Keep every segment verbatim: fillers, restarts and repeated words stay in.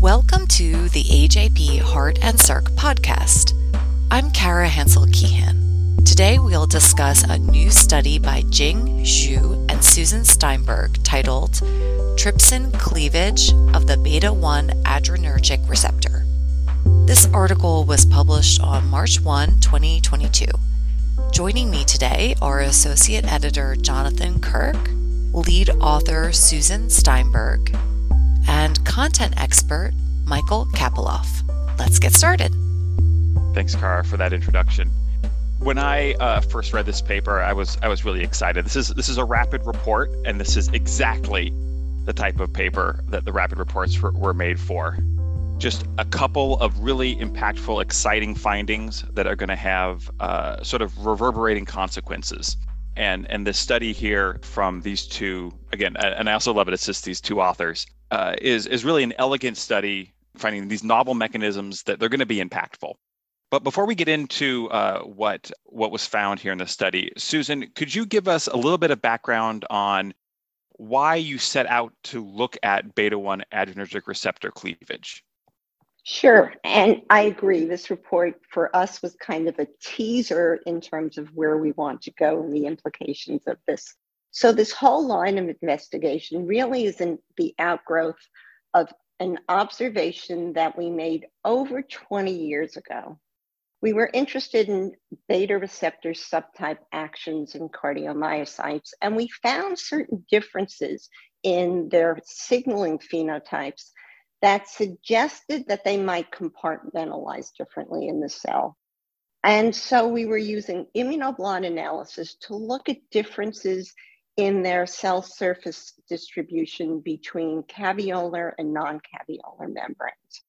Welcome to the A J P Heart and Circ Podcast. I'm Kara Hansel-Kehan. Today we'll discuss a new study by Jing Xu and Susan Steinberg titled Trypsin Cleavage of the Beta one Adrenergic Receptor. This article was published on March first, twenty twenty-two. Joining me today are Associate Editor Jonathan Kirk, Lead Author Susan Steinberg, and Content Expert Michael Kapiloff. Let's get started. Thanks, Cara, for that introduction. When I uh, first read this paper, I was I was really excited. This is this is a rapid report, and this is exactly the type of paper that the rapid reports were, were made for. Just a couple of really impactful, exciting findings that are going to have uh, sort of reverberating consequences. And and this study here from these two, again, and I also love it, it's just these two authors, uh, is is really an elegant study finding these novel mechanisms that they're going to be impactful. But before we get into uh, what what was found here in the study, Susan, could you give us a little bit of background on why you set out to look at beta one adrenergic receptor cleavage? Sure. And I agree. This report for us was kind of a teaser in terms of where we want to go and the implications of this. So this whole line of investigation really isn't the outgrowth of an observation that we made over twenty years ago. We were interested in beta receptor subtype actions in cardiomyocytes, and we found certain differences in their signaling phenotypes that suggested that they might compartmentalize differently in the cell. And so we were using immunoblot analysis to look at differences in their cell surface distribution between caveolar and non-caveolar membranes.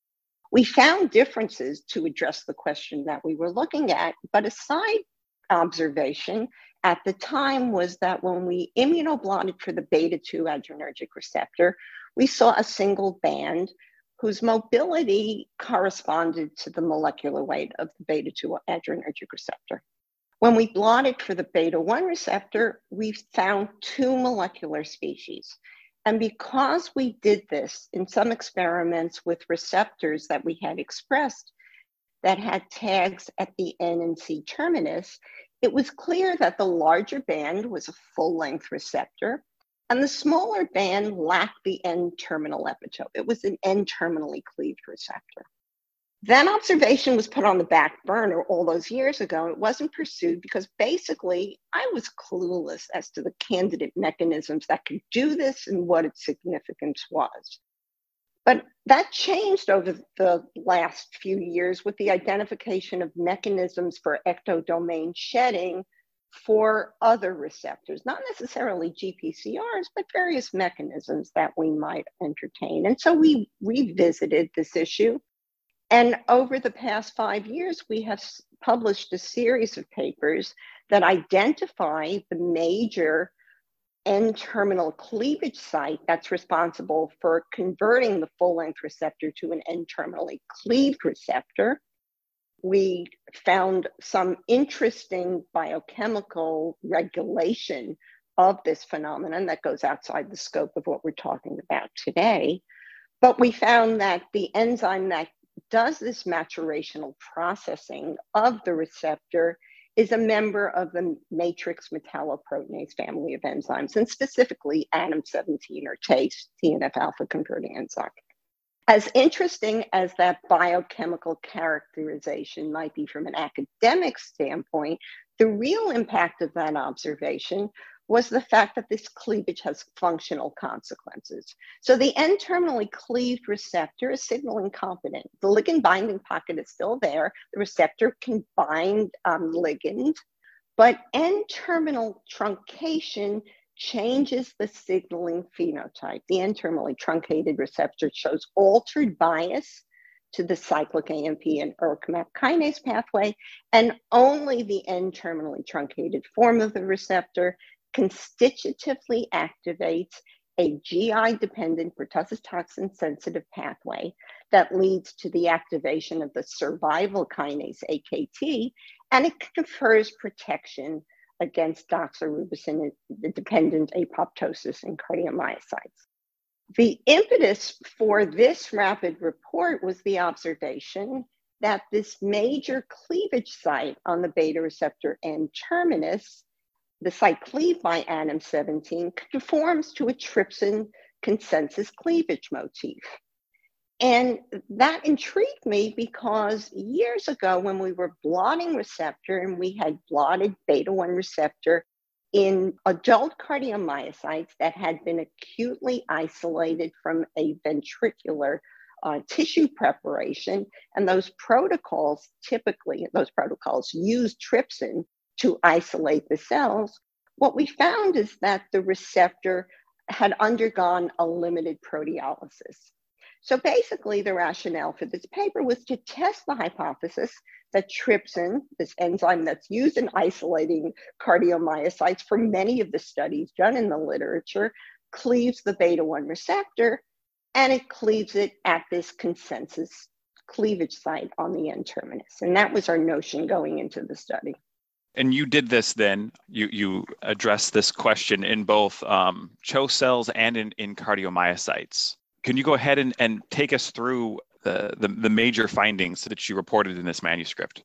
We found differences to address the question that we were looking at, but a side observation at the time was that when we immunoblotted for the beta two adrenergic receptor, we saw a single band whose mobility corresponded to the molecular weight of the beta two adrenergic receptor. When we blotted for the beta one receptor, we found two molecular species. And because we did this in some experiments with receptors that we had expressed that had tags at the N and C terminus, it was clear that the larger band was a full-length receptor, and the smaller band lacked the N-terminal epitope. It was an N-terminally cleaved receptor. That observation was put on the back burner all those years ago. It wasn't pursued because basically I was clueless as to the candidate mechanisms that could do this and what its significance was. But that changed over the last few years with the identification of mechanisms for ectodomain shedding for other receptors, not necessarily G P C Rs, but various mechanisms that we might entertain. And so we revisited this issue. And over the past five years, we have published a series of papers that identify the major N-terminal cleavage site that's responsible for converting the full-length receptor to an N-terminally cleaved receptor. We found some interesting biochemical regulation of this phenomenon that goes outside the scope of what we're talking about today. But we found that the enzyme that does this maturational processing of the receptor is a member of the matrix metalloproteinase family of enzymes, and specifically A D A M seventeen or TACE, T N F alpha converting enzyme. As interesting as that biochemical characterization might be from an academic standpoint, the real impact of that observation was the fact that this cleavage has functional consequences. So the N-terminally cleaved receptor is signaling competent. The ligand binding pocket is still there. The receptor can bind um, ligand, but N-terminal truncation changes the signaling phenotype. The N-terminally truncated receptor shows altered bias to the cyclic A M P and ERK-MAP kinase pathway, and only the N-terminally truncated form of the receptor constitutively activates a G I-dependent pertussis-toxin-sensitive pathway that leads to the activation of the survival kinase, A K T, and it confers protection against doxorubicin dependent apoptosis in cardiomyocytes. The impetus for this rapid report was the observation that this major cleavage site on the beta receptor end terminus, the site cleaved by A D A M seventeen, conforms to a trypsin consensus cleavage motif. And that intrigued me because years ago when we were blotting receptor and we had blotted beta one receptor in adult cardiomyocytes that had been acutely isolated from a ventricular uh, tissue preparation, and those protocols typically, those protocols use trypsin to isolate the cells, what we found is that the receptor had undergone a limited proteolysis. So basically the rationale for this paper was to test the hypothesis that trypsin, this enzyme that's used in isolating cardiomyocytes for many of the studies done in the literature, cleaves the beta one receptor, and it cleaves it at this consensus cleavage site on the end terminus. And that was our notion going into the study. And you did this then, you you addressed this question in both um, C H O cells and in, in cardiomyocytes. Can you go ahead and, and take us through the, the, the major findings that you reported in this manuscript?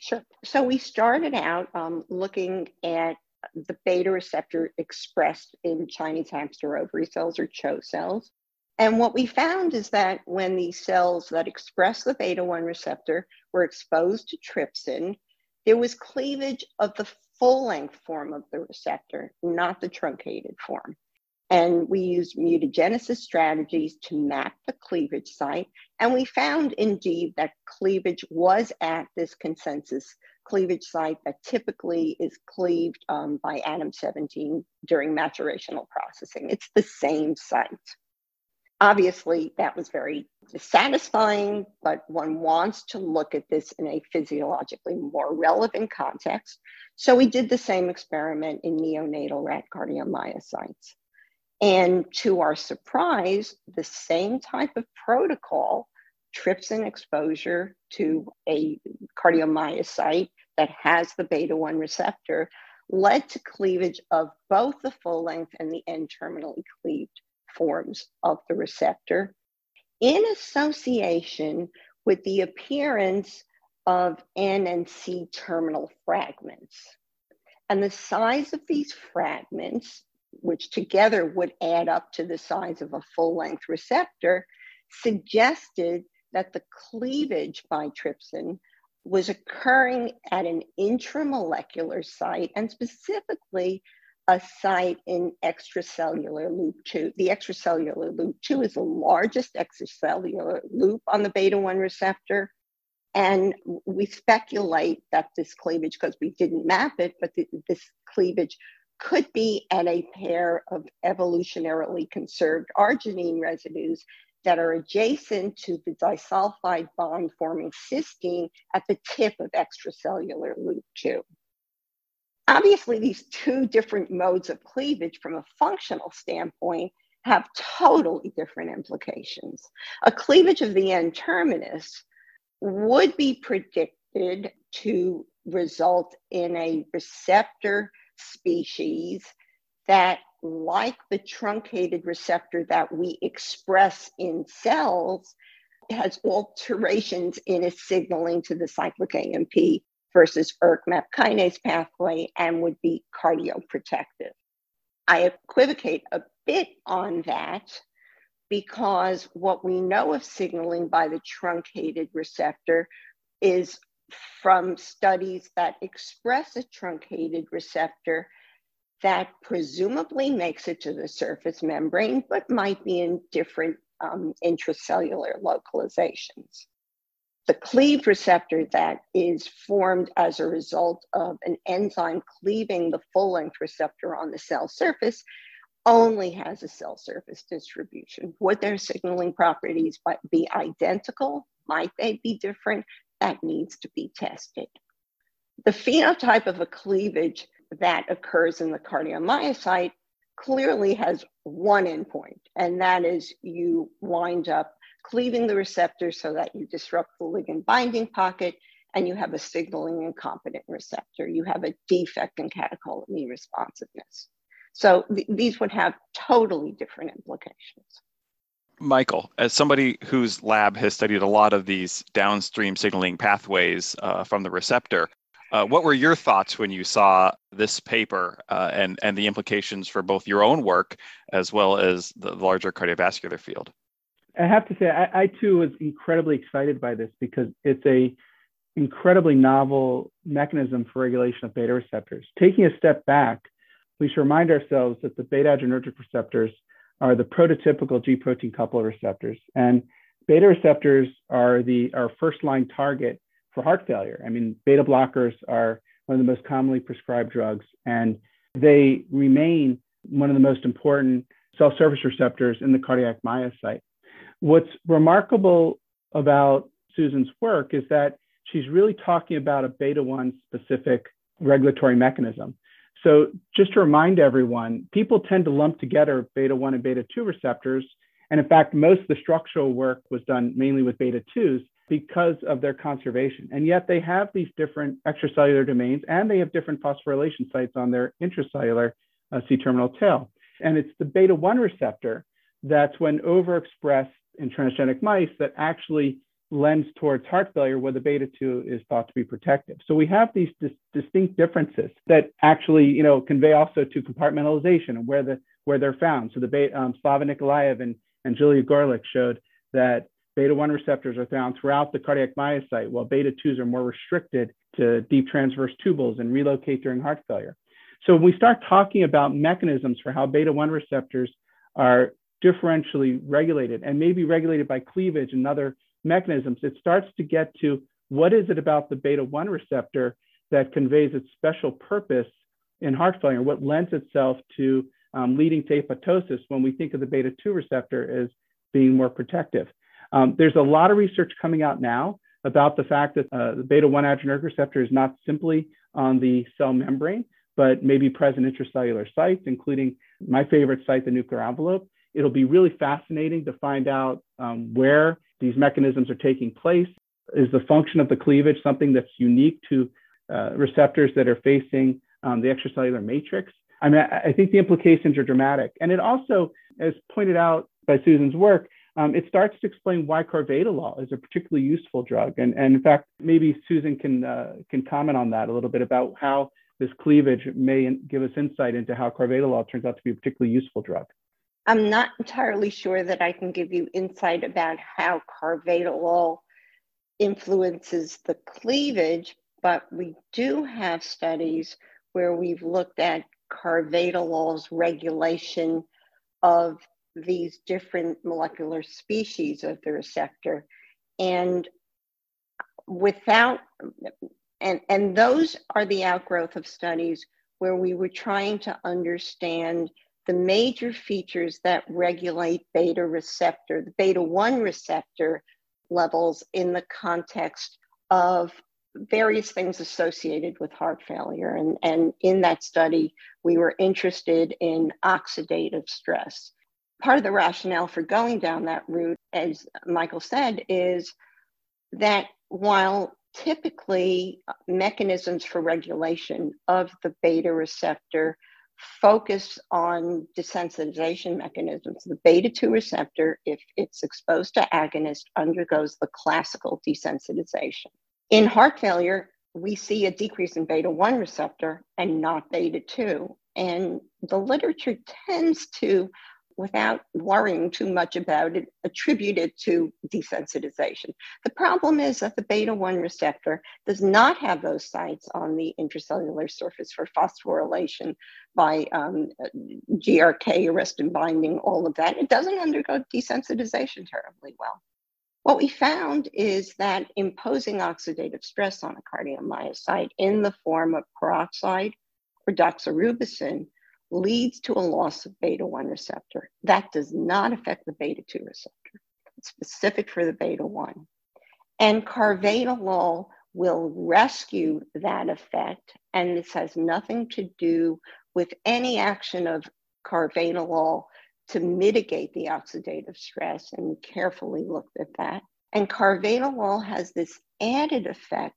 Sure. So we started out um, looking at the beta receptor expressed in Chinese hamster ovary cells, or C H O cells. And what we found is that when these cells that express the beta one receptor were exposed to trypsin, there was cleavage of the full-length form of the receptor, not the truncated form. And we used mutagenesis strategies to map the cleavage site. And we found indeed that cleavage was at this consensus cleavage site that typically is cleaved um, by A D A M seventeen during maturational processing. It's the same site. Obviously, that was very satisfying, but one wants to look at this in a physiologically more relevant context. So we did the same experiment in neonatal rat cardiomyocytes. And to our surprise, the same type of protocol, trypsin exposure to a cardiomyocyte that has the beta one receptor, led to cleavage of both the full length and the end-terminally cleaved forms of the receptor in association with the appearance of N and C terminal fragments. And the size of these fragments, which together would add up to the size of a full-length receptor, suggested that the cleavage by trypsin was occurring at an intramolecular site, and specifically a site in extracellular loop two. The extracellular loop two is the largest extracellular loop on the beta one receptor. And we speculate that this cleavage, because we didn't map it, but th- this cleavage could be at a pair of evolutionarily conserved arginine residues that are adjacent to the disulfide bond forming cysteine at the tip of extracellular loop two. Obviously, these two different modes of cleavage from a functional standpoint have totally different implications. A cleavage of the end terminus would be predicted to result in a receptor species that, like the truncated receptor that we express in cells, has alterations in its signaling to the cyclic A M P versus E R K MAP kinase pathway, and would be cardioprotective. I equivocate a bit on that, because what we know of signaling by the truncated receptor is from studies that express a truncated receptor that presumably makes it to the surface membrane, but might be in different um, intracellular localizations. The cleaved receptor that is formed as a result of an enzyme cleaving the full-length receptor on the cell surface only has a cell surface distribution. Would their signaling properties be identical? Might they be different? That needs to be tested. The phenotype of a cleavage that occurs in the cardiomyocyte clearly has one endpoint, and that is you wind up cleaving the receptor so that you disrupt the ligand binding pocket and you have a signaling incompetent receptor. You have a defect in catecholamine responsiveness. So th- these would have totally different implications. Michael, as somebody whose lab has studied a lot of these downstream signaling pathways uh, from the receptor, uh, what were your thoughts when you saw this paper uh, and, and the implications for both your own work as well as the larger cardiovascular field? I have to say, I, I too was incredibly excited by this because it's a incredibly novel mechanism for regulation of beta receptors. Taking a step back, we should remind ourselves that the beta-adrenergic receptors are the prototypical G protein coupled receptors. And beta receptors are the our first line target for heart failure. I mean, beta blockers are one of the most commonly prescribed drugs, and they remain one of the most important cell surface receptors in the cardiac myocyte. What's remarkable about Susan's work is that she's really talking about a beta one specific regulatory mechanism. So just to remind everyone, people tend to lump together beta one and beta two receptors. And in fact, most of the structural work was done mainly with beta twos because of their conservation. And yet they have these different extracellular domains, and they have different phosphorylation sites on their intracellular uh, C-terminal tail. And it's the beta one receptor that's, when overexpressed in transgenic mice, that actually lends towards heart failure, where the beta two is thought to be protective. So we have these dis- distinct differences that actually, you know, convey also to compartmentalization and where the where they're found. So the beta, um, Slava Nikolaev and, and Julia Gorlik showed that beta one receptors are found throughout the cardiac myocyte, while beta twos are more restricted to deep transverse tubules and relocate during heart failure. So when we start talking about mechanisms for how beta one receptors are differentially regulated and maybe regulated by cleavage and other mechanisms, it starts to get to what is it about the beta one receptor that conveys its special purpose in heart failure, what lends itself to um, leading to apoptosis when we think of the beta two receptor as being more protective. Um, there's a lot of research coming out now about the fact that uh, the beta one adrenergic receptor is not simply on the cell membrane, but maybe present intracellular sites, including my favorite site, the nuclear envelope. It'll be really fascinating to find out um, where these mechanisms are taking place. Is the function of the cleavage something that's unique to uh, receptors that are facing um, the extracellular matrix? I mean, I, I think the implications are dramatic. And it also, as pointed out by Susan's work, um, it starts to explain why carvedilol is a particularly useful drug. And, and in fact, maybe Susan can, uh, can comment on that a little bit about how this cleavage may give us insight into how carvedilol turns out to be a particularly useful drug. I'm not entirely sure that I can give you insight about how carvedilol influences the cleavage, but we do have studies where we've looked at carvedilol's regulation of these different molecular species of the receptor. And without, and, and those are the outgrowth of studies where we were trying to understand the major features that regulate beta receptor, the beta one receptor levels in the context of various things associated with heart failure. And, and in that study, we were interested in oxidative stress. Part of the rationale for going down that route, as Michael said, is that while typically mechanisms for regulation of the beta receptor focus on desensitization mechanisms, the beta two receptor, if it's exposed to agonist, undergoes the classical desensitization. In heart failure, we see a decrease in beta one receptor and not beta two. And the literature tends to, without worrying too much about it, attribute it to desensitization. The problem is that the beta one receptor does not have those sites on the intracellular surface for phosphorylation by um, G R K, arrestin binding, all of that. It doesn't undergo desensitization terribly well. What we found is that imposing oxidative stress on a cardiomyocyte in the form of peroxide or doxorubicin leads to a loss of beta one receptor. That does not affect the beta two receptor. It's specific for the beta one. And carvedilol will rescue that effect. And this has nothing to do with any action of carvedilol to mitigate the oxidative stress, and we carefully looked at that. And carvedilol has this added effect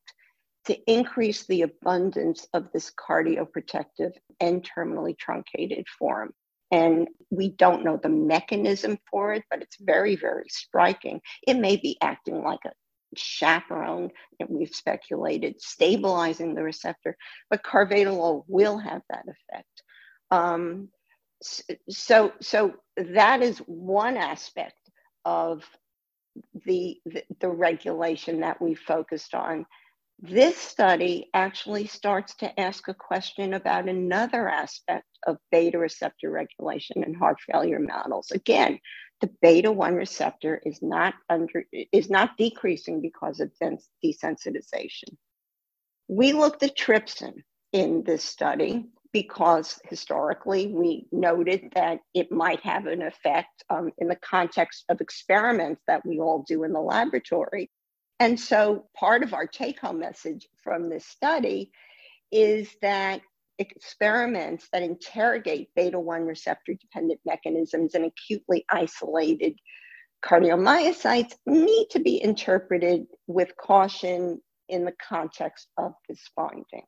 to increase the abundance of this cardioprotective and terminally truncated form. And we don't know the mechanism for it, but it's very, very striking. It may be acting like a chaperone, and we've speculated, stabilizing the receptor, but carvedilol will have that effect. Um, so, so that is one aspect of the, the, the regulation that we focused on. This study actually starts to ask a question about another aspect of beta receptor regulation in heart failure models. Again, the beta one receptor is not under is not decreasing because of desensitization. We looked at trypsin in this study because historically we noted that it might have an effect um, in the context of experiments that we all do in the laboratory. And so part of our take-home message from this study is that experiments that interrogate beta one receptor-dependent mechanisms in acutely isolated cardiomyocytes need to be interpreted with caution in the context of this finding.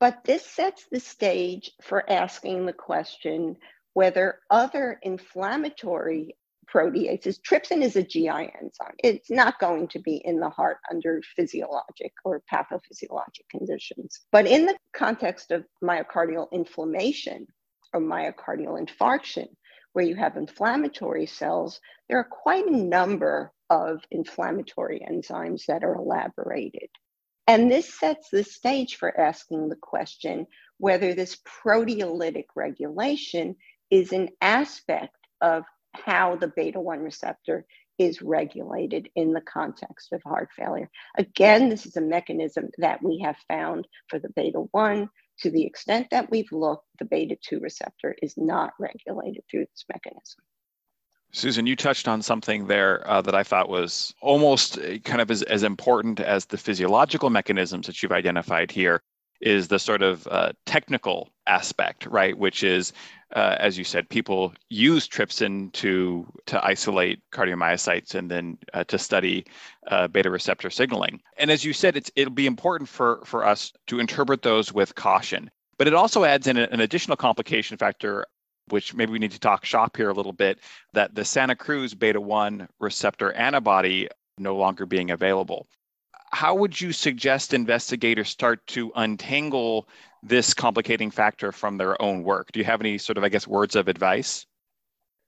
But this sets the stage for asking the question whether other inflammatory proteases, trypsin is a G I enzyme. It's not going to be in the heart under physiologic or pathophysiologic conditions. But in the context of myocardial inflammation or myocardial infarction, where you have inflammatory cells, there are quite a number of inflammatory enzymes that are elaborated. And this sets the stage for asking the question whether this proteolytic regulation is an aspect of how the beta one receptor is regulated in the context of heart failure. Again, this is a mechanism that we have found for the beta one. To the extent that we've looked, the beta two receptor is not regulated through this mechanism. Susan, you touched on something there uh, that I thought was almost kind of as, as important as the physiological mechanisms that you've identified here is the sort of uh, technical aspect, right? Which is, uh, as you said, people use trypsin to to isolate cardiomyocytes and then uh, to study uh, beta receptor signaling. And as you said, it's, it'll be important for, for us to interpret those with caution. But it also adds in an additional complication factor, which maybe we need to talk shop here a little bit, that the Santa Cruz beta one receptor antibody no longer being available. How would you suggest investigators start to untangle this complicating factor from their own work? Do you have any sort of, I guess, words of advice?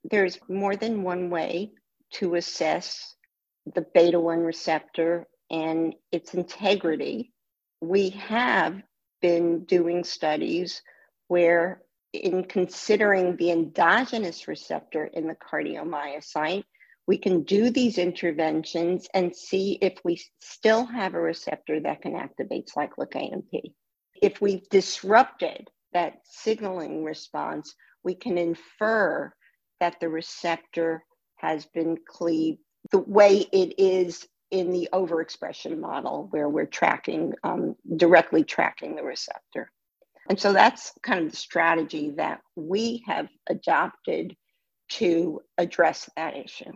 There's more than one way to assess the beta one receptor and its integrity. We have been doing studies where, in considering the endogenous receptor in the cardiomyocyte, we can do these interventions and see if we still have a receptor that can activate cyclic A M P. If we've disrupted that signaling response, we can infer that the receptor has been cleaved the way it is in the overexpression model where we're tracking, um, directly tracking the receptor. And so that's kind of the strategy that we have adopted to address that issue.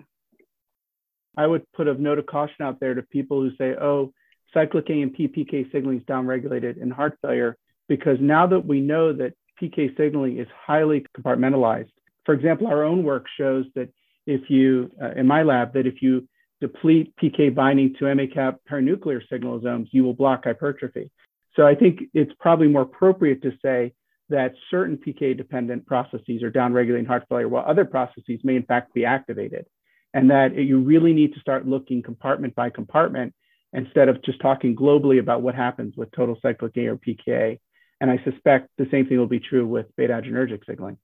I would put a note of caution out there to people who say, oh, cyclic A M P P K signaling is downregulated in heart failure, because now that we know that P K signaling is highly compartmentalized, for example, our own work shows that if you, uh, in my lab, that if you deplete P K binding to MACAP paranuclear signalosomes, you will block hypertrophy. So I think it's probably more appropriate to say that certain P K-dependent processes are downregulated in heart failure, while other processes may in fact be activated. And that you really need to start looking compartment by compartment instead of just talking globally about what happens with total cyclic A or P K A. And I suspect the same thing will be true with beta-adrenergic signaling.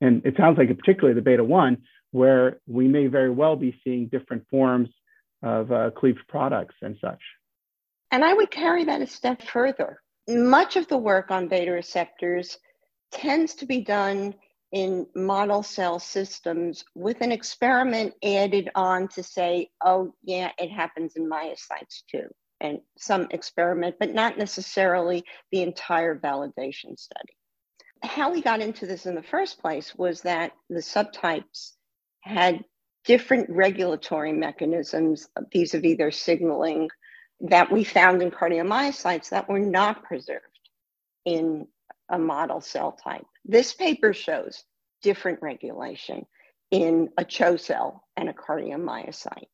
And it sounds like particularly the beta one, where we may very well be seeing different forms of uh, cleaved products and such. And I would carry that a step further. Much of the work on beta receptors tends to be done in model cell systems with an experiment added on to say, oh yeah, it happens in myocytes too, and some experiment, but not necessarily the entire validation study. How we got into this in the first place was that the subtypes had different regulatory mechanisms vis-a-vis their signaling that we found in cardiomyocytes that were not preserved in a model cell type. This paper shows different regulation in a C H O cell and a cardiomyocyte.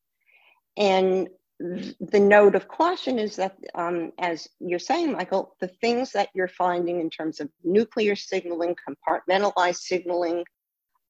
And the note of caution is that, um, as you're saying, Michael, the things that you're finding in terms of nuclear signaling, compartmentalized signaling,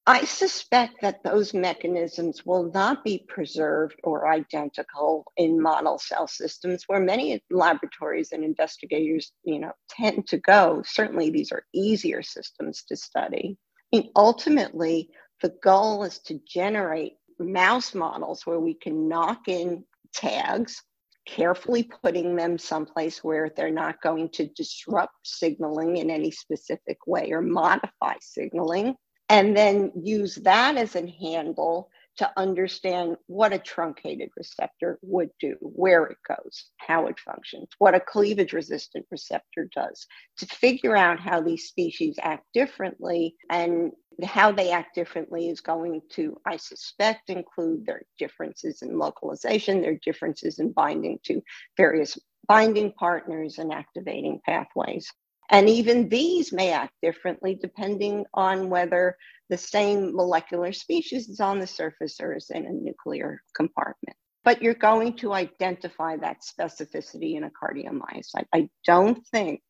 I suspect that those mechanisms will not be preserved or identical in model cell systems where many laboratories and investigators, you know, tend to go. Certainly these are easier systems to study. And ultimately, the goal is to generate mouse models where we can knock in tags, carefully putting them someplace where they're not going to disrupt signaling in any specific way or modify signaling, and then use that as a handle to understand what a truncated receptor would do, where it goes, how it functions, what a cleavage-resistant receptor does, to figure out how these species act differently. And how they act differently is going to, I suspect, include their differences in localization, their differences in binding to various binding partners and activating pathways. And even these may act differently depending on whether the same molecular species is on the surface or is in a nuclear compartment. But you're going to identify that specificity in a cardiomyocyte. I don't think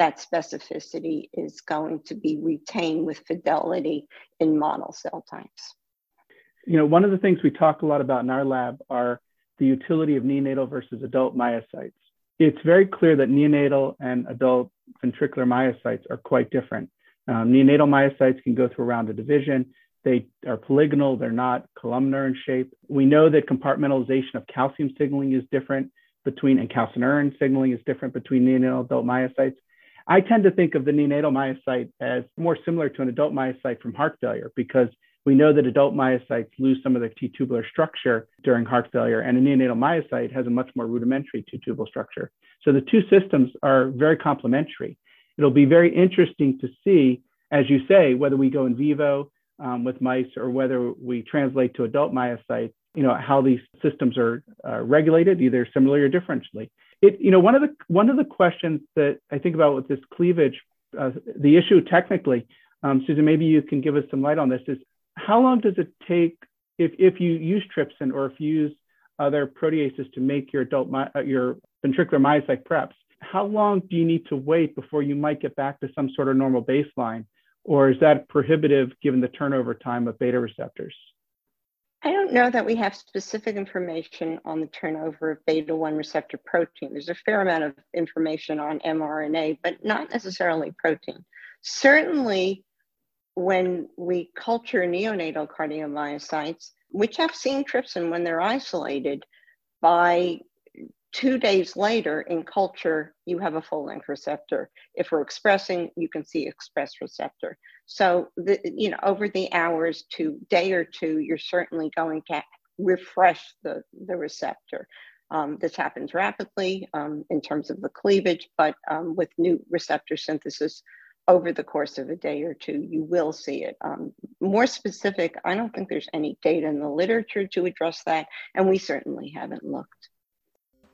that specificity is going to be retained with fidelity in model cell types. You know, one of the things we talk a lot about in our lab are the utility of neonatal versus adult myocytes. It's very clear that neonatal and adult ventricular myocytes are quite different. Um, neonatal myocytes can go through a round of division. They are polygonal, they're not columnar in shape. We know that compartmentalization of calcium signaling is different between, and calcineurin signaling is different between neonatal and adult myocytes. I tend to think of the neonatal myocyte as more similar to an adult myocyte from heart failure, because we know that adult myocytes lose some of their T-tubular structure during heart failure, and a neonatal myocyte has a much more rudimentary T-tubal structure. So the two systems are very complementary. It'll be very interesting to see, as you say, whether we go in vivo um, with mice or whether we translate to adult myocytes, you know, how these systems are uh, regulated, either similarly or differently. It, you know, one of the one of the questions that I think about with this cleavage, uh, the issue technically, um, Susan, maybe you can give us some light on this, is how long does it take if, if you use trypsin or if you use other proteases to make your adult my, uh, your ventricular myocyte preps? How long do you need to wait before you might get back to some sort of normal baseline, or is that prohibitive given the turnover time of beta receptors? I don't know that we have specific information on the turnover of beta one receptor protein. There's a fair amount of information on mRNA, but not necessarily protein. Certainly, when we culture neonatal cardiomyocytes, which have seen trypsin when they're isolated, by two days later in culture, you have a full-length receptor. If we're expressing, you can see expressed receptor. So, the, you know, over the hours to day or two, you're certainly going to refresh the, the receptor. Um, this happens rapidly um, in terms of the cleavage, but um, with new receptor synthesis over the course of a day or two, you will see it. Um, more specific, I don't think there's any data in the literature to address that, and we certainly haven't looked.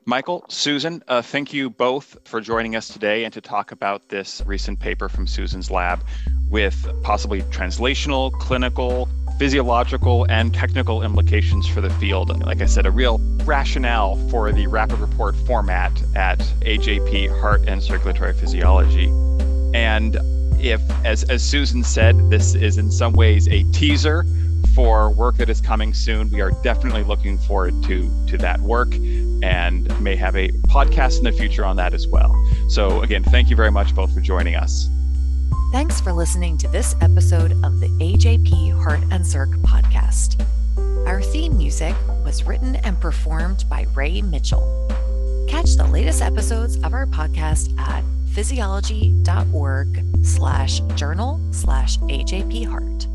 Michael, Susan, uh, thank you both for joining us today and to talk about this recent paper from Susan's lab with possibly translational, clinical, physiological, and technical implications for the field. Like I said, a real rationale for the rapid report format at A J P Heart and Circulatory Physiology. And if, as, as Susan said, this is in some ways a teaser for work that is coming soon. We are definitely looking forward to, to that work and may have a podcast in the future on that as well. So again, thank you very much both for joining us. Thanks for listening to this episode of the A J P Heart and Circ podcast. Our theme music was written and performed by Ray Mitchell. Catch the latest episodes of our podcast at physiology dot org slash journal slash A J P Heart.